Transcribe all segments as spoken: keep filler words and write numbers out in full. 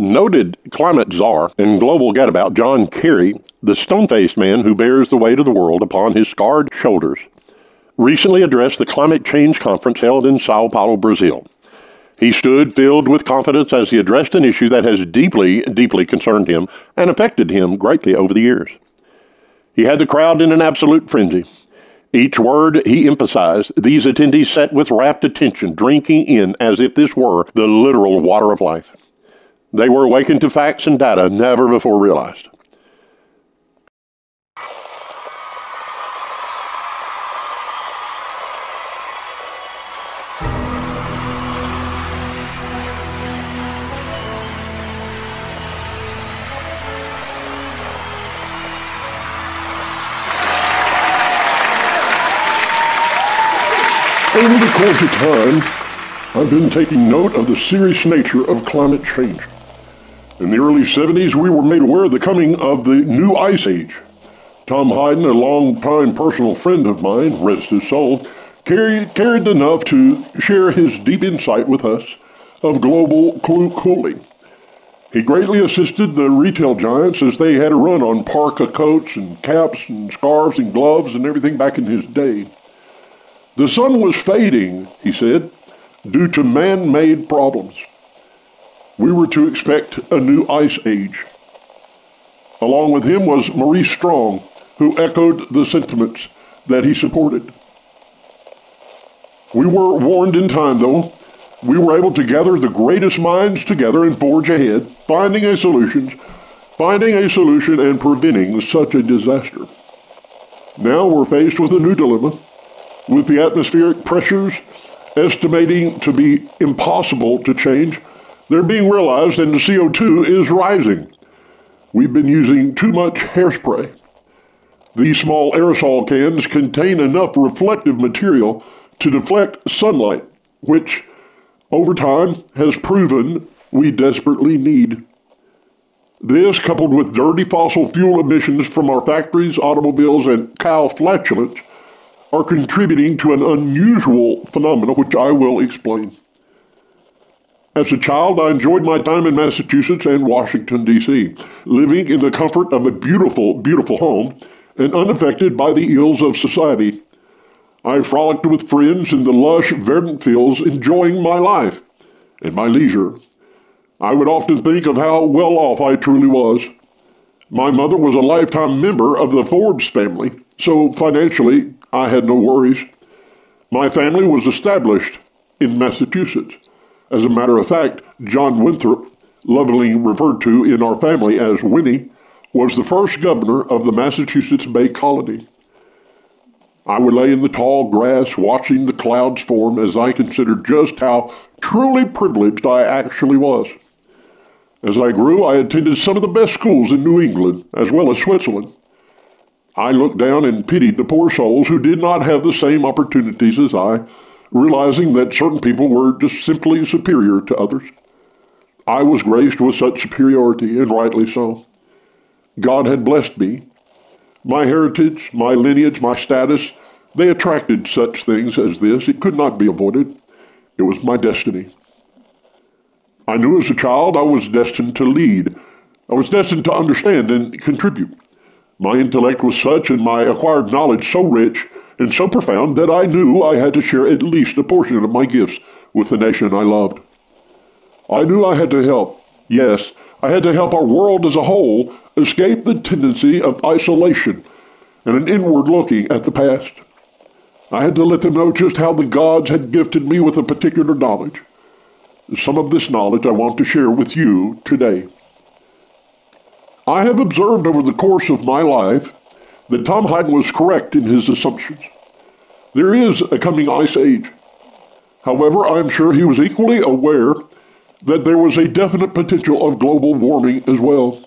noted climate czar and global gadabout John Kerry, the stone-faced man who bears the weight of the world upon his scarred shoulders, recently addressed the climate change conference held in Sao Paulo, Brazil. He stood filled with confidence as he addressed an issue that has deeply, deeply concerned him and affected him greatly over the years. He had the crowd in an absolute frenzy. Each word he emphasized, these attendees sat with rapt attention, drinking in as if this were the literal water of life. They were awakened to facts and data never before realized. Over the course of time, I've been taking note of the serious nature of climate change. In the early seventies, we were made aware of the coming of the new ice age. Tom Hayden, a longtime personal friend of mine, rest his soul, carried, carried enough to share his deep insight with us of global cooling. He greatly assisted the retail giants as they had a run on parka coats and caps and scarves and gloves and everything back in his day. The sun was fading, he said, due to man-made problems. We were to expect a new ice age. Along with him was Maurice Strong, who echoed the sentiments that he supported. We were warned in time, though. We were able to gather the greatest minds together and forge ahead, finding a solution, finding a solution and preventing such a disaster. Now we're faced with a new dilemma, with the atmospheric pressures estimating to be impossible to change. They're being realized and the C O two is rising. We've been using too much hairspray. These small aerosol cans contain enough reflective material to deflect sunlight, which over time has proven we desperately need. This, coupled with dirty fossil fuel emissions from our factories, automobiles, and cow flatulence, are contributing to an unusual phenomenon, which I will explain. As a child, I enjoyed my time in Massachusetts and Washington, D C, living in the comfort of a beautiful, beautiful home and unaffected by the ills of society. I frolicked with friends in the lush, verdant fields, enjoying my life and my leisure. I would often think of how well off I truly was. My mother was a lifetime member of the Forbes family, so financially, I had no worries. My family was established in Massachusetts. As a matter of fact, John Winthrop, lovingly referred to in our family as Winnie, was the first governor of the Massachusetts Bay Colony. I would lay in the tall grass watching the clouds form as I considered just how truly privileged I actually was. As I grew, I attended some of the best schools in New England, as well as Switzerland. I looked down and pitied the poor souls who did not have the same opportunities as I, realizing that certain people were just simply superior to others. I was graced with such superiority, and rightly so. God had blessed me. My heritage, my lineage, my status, they attracted such things as this. It could not be avoided. It was my destiny. I knew as a child I was destined to lead. I was destined to understand and contribute. My intellect was such and my acquired knowledge so rich and so profound that I knew I had to share at least a portion of my gifts with the nation I loved. I knew I had to help. Yes, I had to help our world as a whole escape the tendency of isolation and an inward looking at the past. I had to let them know just how the gods had gifted me with a particular knowledge. Some of this knowledge I want to share with you today. I have observed over the course of my life that Tom Hayden was correct in his assumptions. There is a coming ice age. However, I am sure he was equally aware that there was a definite potential of global warming as well.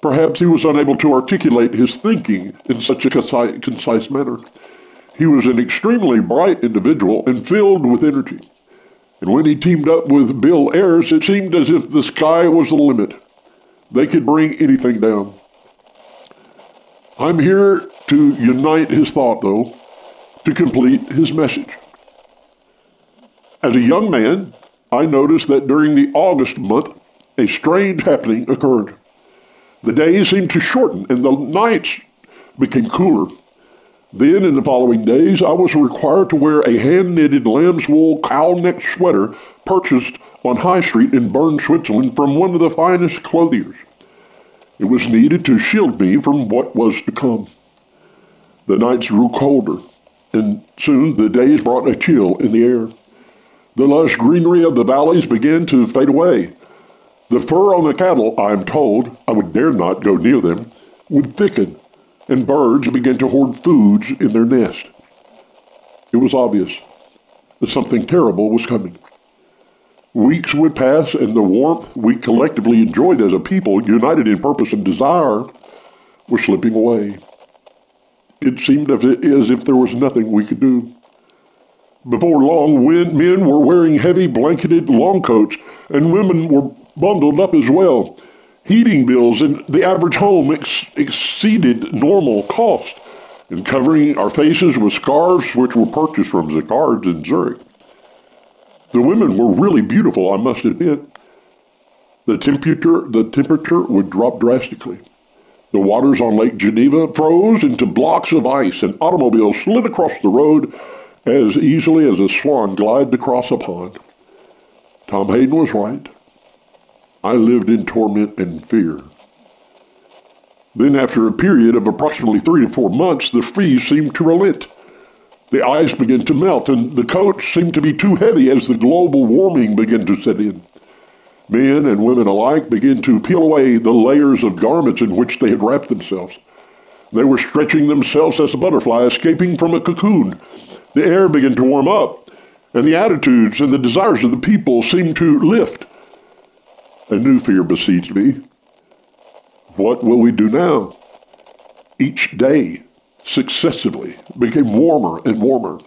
Perhaps he was unable to articulate his thinking in such a concise manner. He was an extremely bright individual and filled with energy. And when he teamed up with Bill Ayers, it seemed as if the sky was the limit. They could bring anything down. I'm here to unite his thought, though, to complete his message. As a young man, I noticed that during the August month, a strange happening occurred. The days seemed to shorten, and the nights became cooler. Then, in the following days, I was required to wear a hand-knitted lamb's-wool cowl-neck sweater purchased on High Street in Bern, Switzerland, from one of the finest clothiers. It was needed to shield me from what was to come. The nights grew colder, and soon the days brought a chill in the air. The lush greenery of the valleys began to fade away. The fur on the cattle, I am told, I would dare not go near them, would thicken, and birds began to hoard foods in their nest. It was obvious that something terrible was coming. Weeks would pass, and the warmth we collectively enjoyed as a people, united in purpose and desire, was slipping away. It seemed as if there was nothing we could do. Before long, men were wearing heavy blanketed long coats, and women were bundled up as well. Heating bills in the average home ex exceeded normal cost, and covering our faces with scarves which were purchased from Zaccards in Zurich. The women were really beautiful, I must admit. The temperature, the temperature would drop drastically. The waters on Lake Geneva froze into blocks of ice, and automobiles slid across the road as easily as a swan glided across a pond. Tom Hayden was right. I lived in torment and fear. Then, after a period of approximately three to four months, the freeze seemed to relent. The ice began to melt, and the coats seemed to be too heavy as the global warming began to set in. Men and women alike began to peel away the layers of garments in which they had wrapped themselves. They were stretching themselves as a butterfly escaping from a cocoon. The air began to warm up, and the attitudes and the desires of the people seemed to lift. A new fear besieged me. What will we do now? Each day, successively, became warmer and warmer.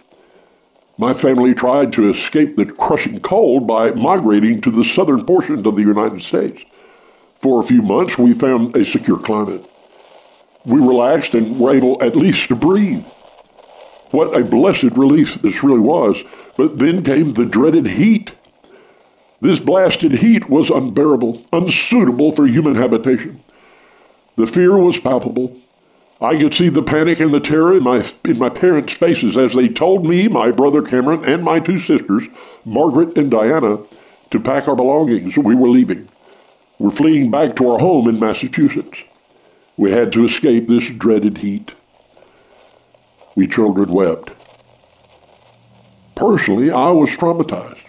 My family tried to escape the crushing cold by migrating to the southern portions of the United States. For a few months, we found a secure climate. We relaxed and were able at least to breathe. What a blessed relief this really was. But then came the dreaded heat. This blasted heat was unbearable, unsuitable for human habitation. The fear was palpable. I could see the panic and the terror in my, in my parents' faces as they told me, my brother Cameron, and my two sisters, Margaret and Diana, to pack our belongings. We were leaving. We're fleeing back to our home in Massachusetts. We had to escape this dreaded heat. We children wept. Personally, I was traumatized.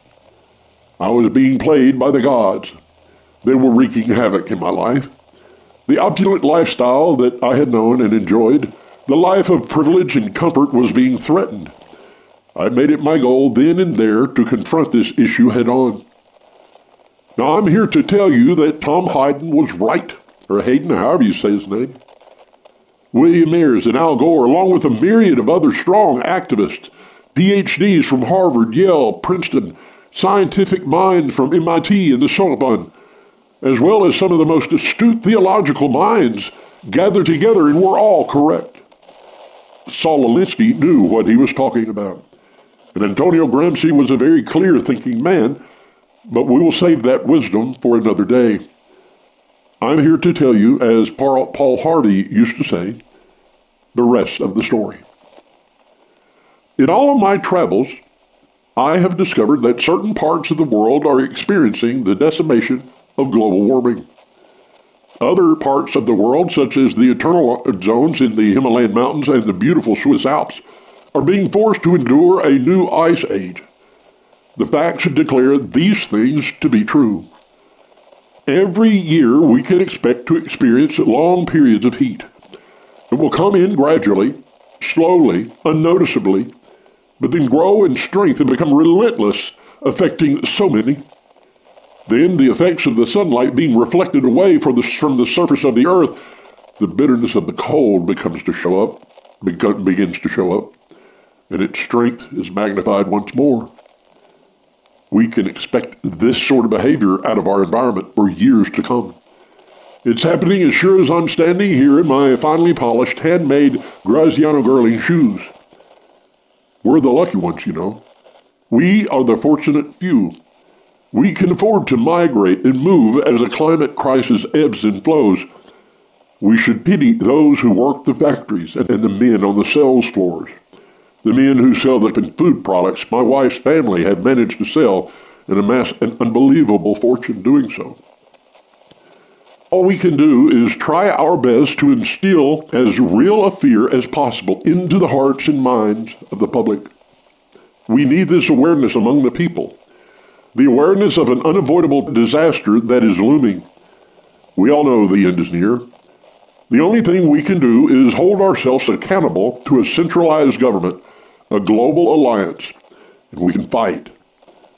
I was being played by the gods. They were wreaking havoc in my life. The opulent lifestyle that I had known and enjoyed, the life of privilege and comfort, was being threatened. I made it my goal then and there to confront this issue head on. Now I'm here to tell you that Tom Hayden was right, or Hayden, however you say his name. William Ayers and Al Gore, along with a myriad of other strong activists, P H Ds from Harvard, Yale, Princeton, scientific minds from M I T and the Sorbonne, as well as some of the most astute theological minds, gathered together and were all correct. Saul Alinsky knew what he was talking about, and Antonio Gramsci was a very clear-thinking man, but we will save that wisdom for another day. I'm here to tell you, as Paul Harvey used to say, the rest of the story. In all of my travels, I have discovered that certain parts of the world are experiencing the decimation of global warming. Other parts of the world, such as the eternal zones in the Himalayan mountains and the beautiful Swiss Alps, are being forced to endure a new ice age. The facts declare these things to be true. Every year we can expect to experience long periods of heat. It will come in gradually, slowly, unnoticeably, but then grow in strength and become relentless, affecting so many. Then the effects of the sunlight being reflected away from the, from the surface of the earth, the bitterness of the cold becomes to show up, begins to show up, and its strength is magnified once more. We can expect this sort of behavior out of our environment for years to come. It's happening as sure as I'm standing here in my finely polished, handmade Graziano Girling shoes. We're the lucky ones, you know. We are the fortunate few. We can afford to migrate and move as the climate crisis ebbs and flows. We should pity those who work the factories and the men on the sales floors. The men who sell the food products my wife's family have managed to sell and amass an unbelievable fortune doing so. All we can do is try our best to instill as real a fear as possible into the hearts and minds of the public. We need this awareness among the people, the awareness of an unavoidable disaster that is looming. We all know the end is near. The only thing we can do is hold ourselves accountable to a centralized government, a global alliance, and we can fight.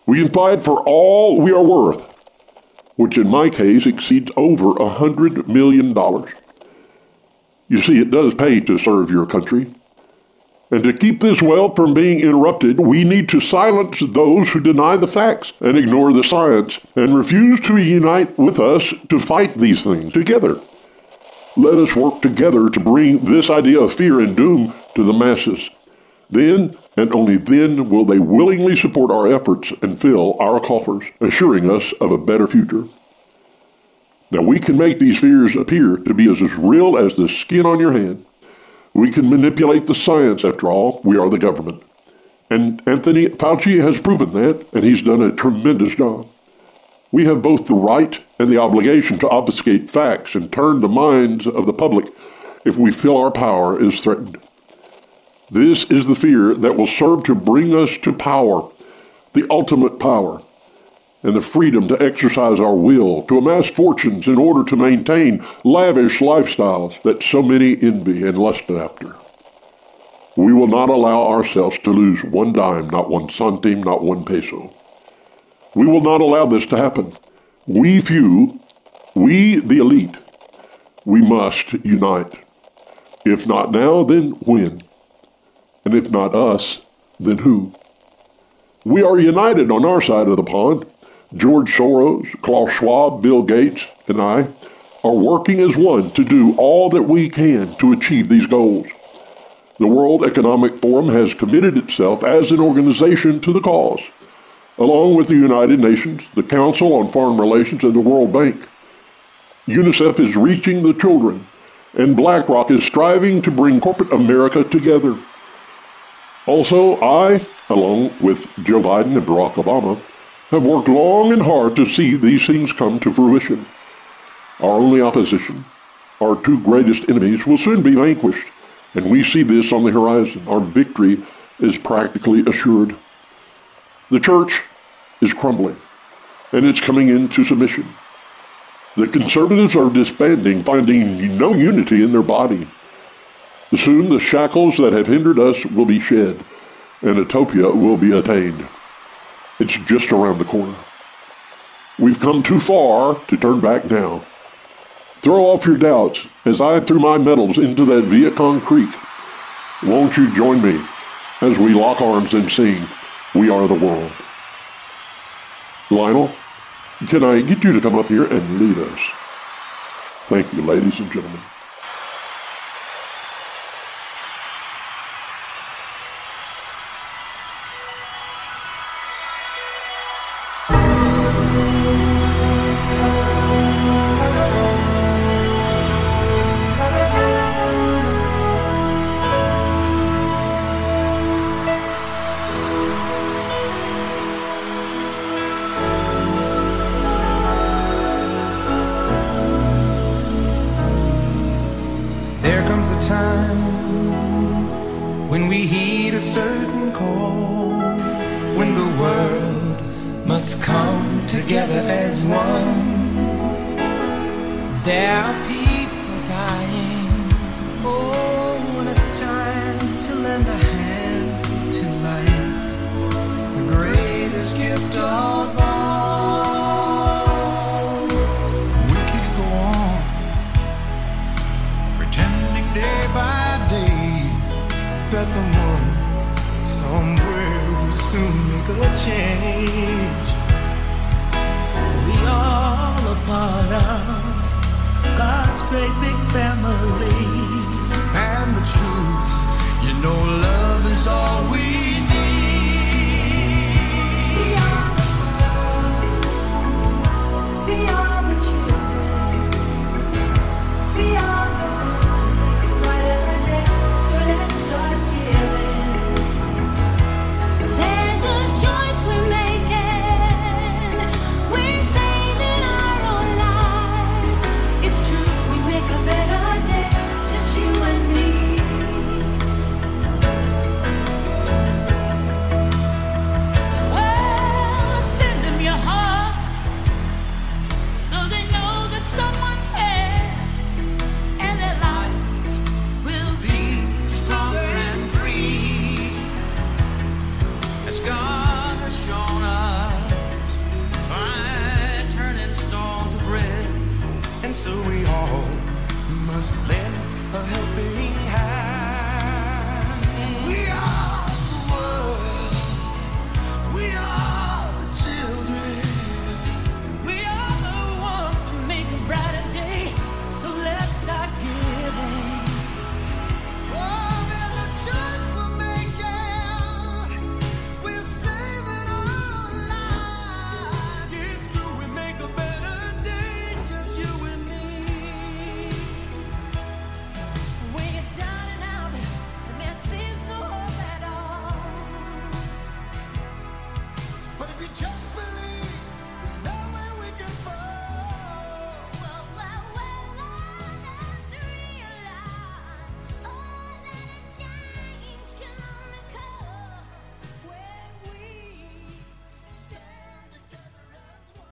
We can fight for all we are worth, which in my case exceeds over a hundred million dollars. You see, it does pay to serve your country. And to keep this wealth from being interrupted, we need to silence those who deny the facts and ignore the science and refuse to unite with us to fight these things together. Let us work together to bring this idea of fear and doom to the masses. Then, and only then, will they willingly support our efforts and fill our coffers, assuring us of a better future. Now, we can make these fears appear to be as, as real as the skin on your hand. We can manipulate the science. After all, we are the government. And Anthony Fauci has proven that, and he's done a tremendous job. We have both the right and the obligation to obfuscate facts and turn the minds of the public if we feel our power is threatened. This is the fear that will serve to bring us to power, the ultimate power, and the freedom to exercise our will, to amass fortunes in order to maintain lavish lifestyles that so many envy and lust after. We will not allow ourselves to lose one dime, not one centime, not one peso. We will not allow this to happen. We few, we the elite, we must unite. If not now, then when? And if not us, then who? We are united on our side of the pond. George Soros, Klaus Schwab, Bill Gates, and I are working as one to do all that we can to achieve these goals. The World Economic Forum has committed itself as an organization to the cause, along with the United Nations, the Council on Foreign Relations, and the World Bank. UNICEF is reaching the children, and BlackRock is striving to bring corporate America together. Also, I, along with Joe Biden and Barack Obama, have worked long and hard to see these things come to fruition. Our only opposition, our two greatest enemies, will soon be vanquished, and we see this on the horizon. Our victory is practically assured. The church is crumbling, and it's coming into submission. The conservatives are disbanding, finding no unity in their body. Soon the shackles that have hindered us will be shed, and utopia will be attained. It's just around the corner. We've come too far to turn back now. Throw off your doubts as I threw my medals into that Viet Cong Creek. Won't you join me as we lock arms and sing? We are the world. Lionel, can I get you to come up here and lead us? Thank you, ladies and gentlemen. All we need. And so we all must lend a helping hand.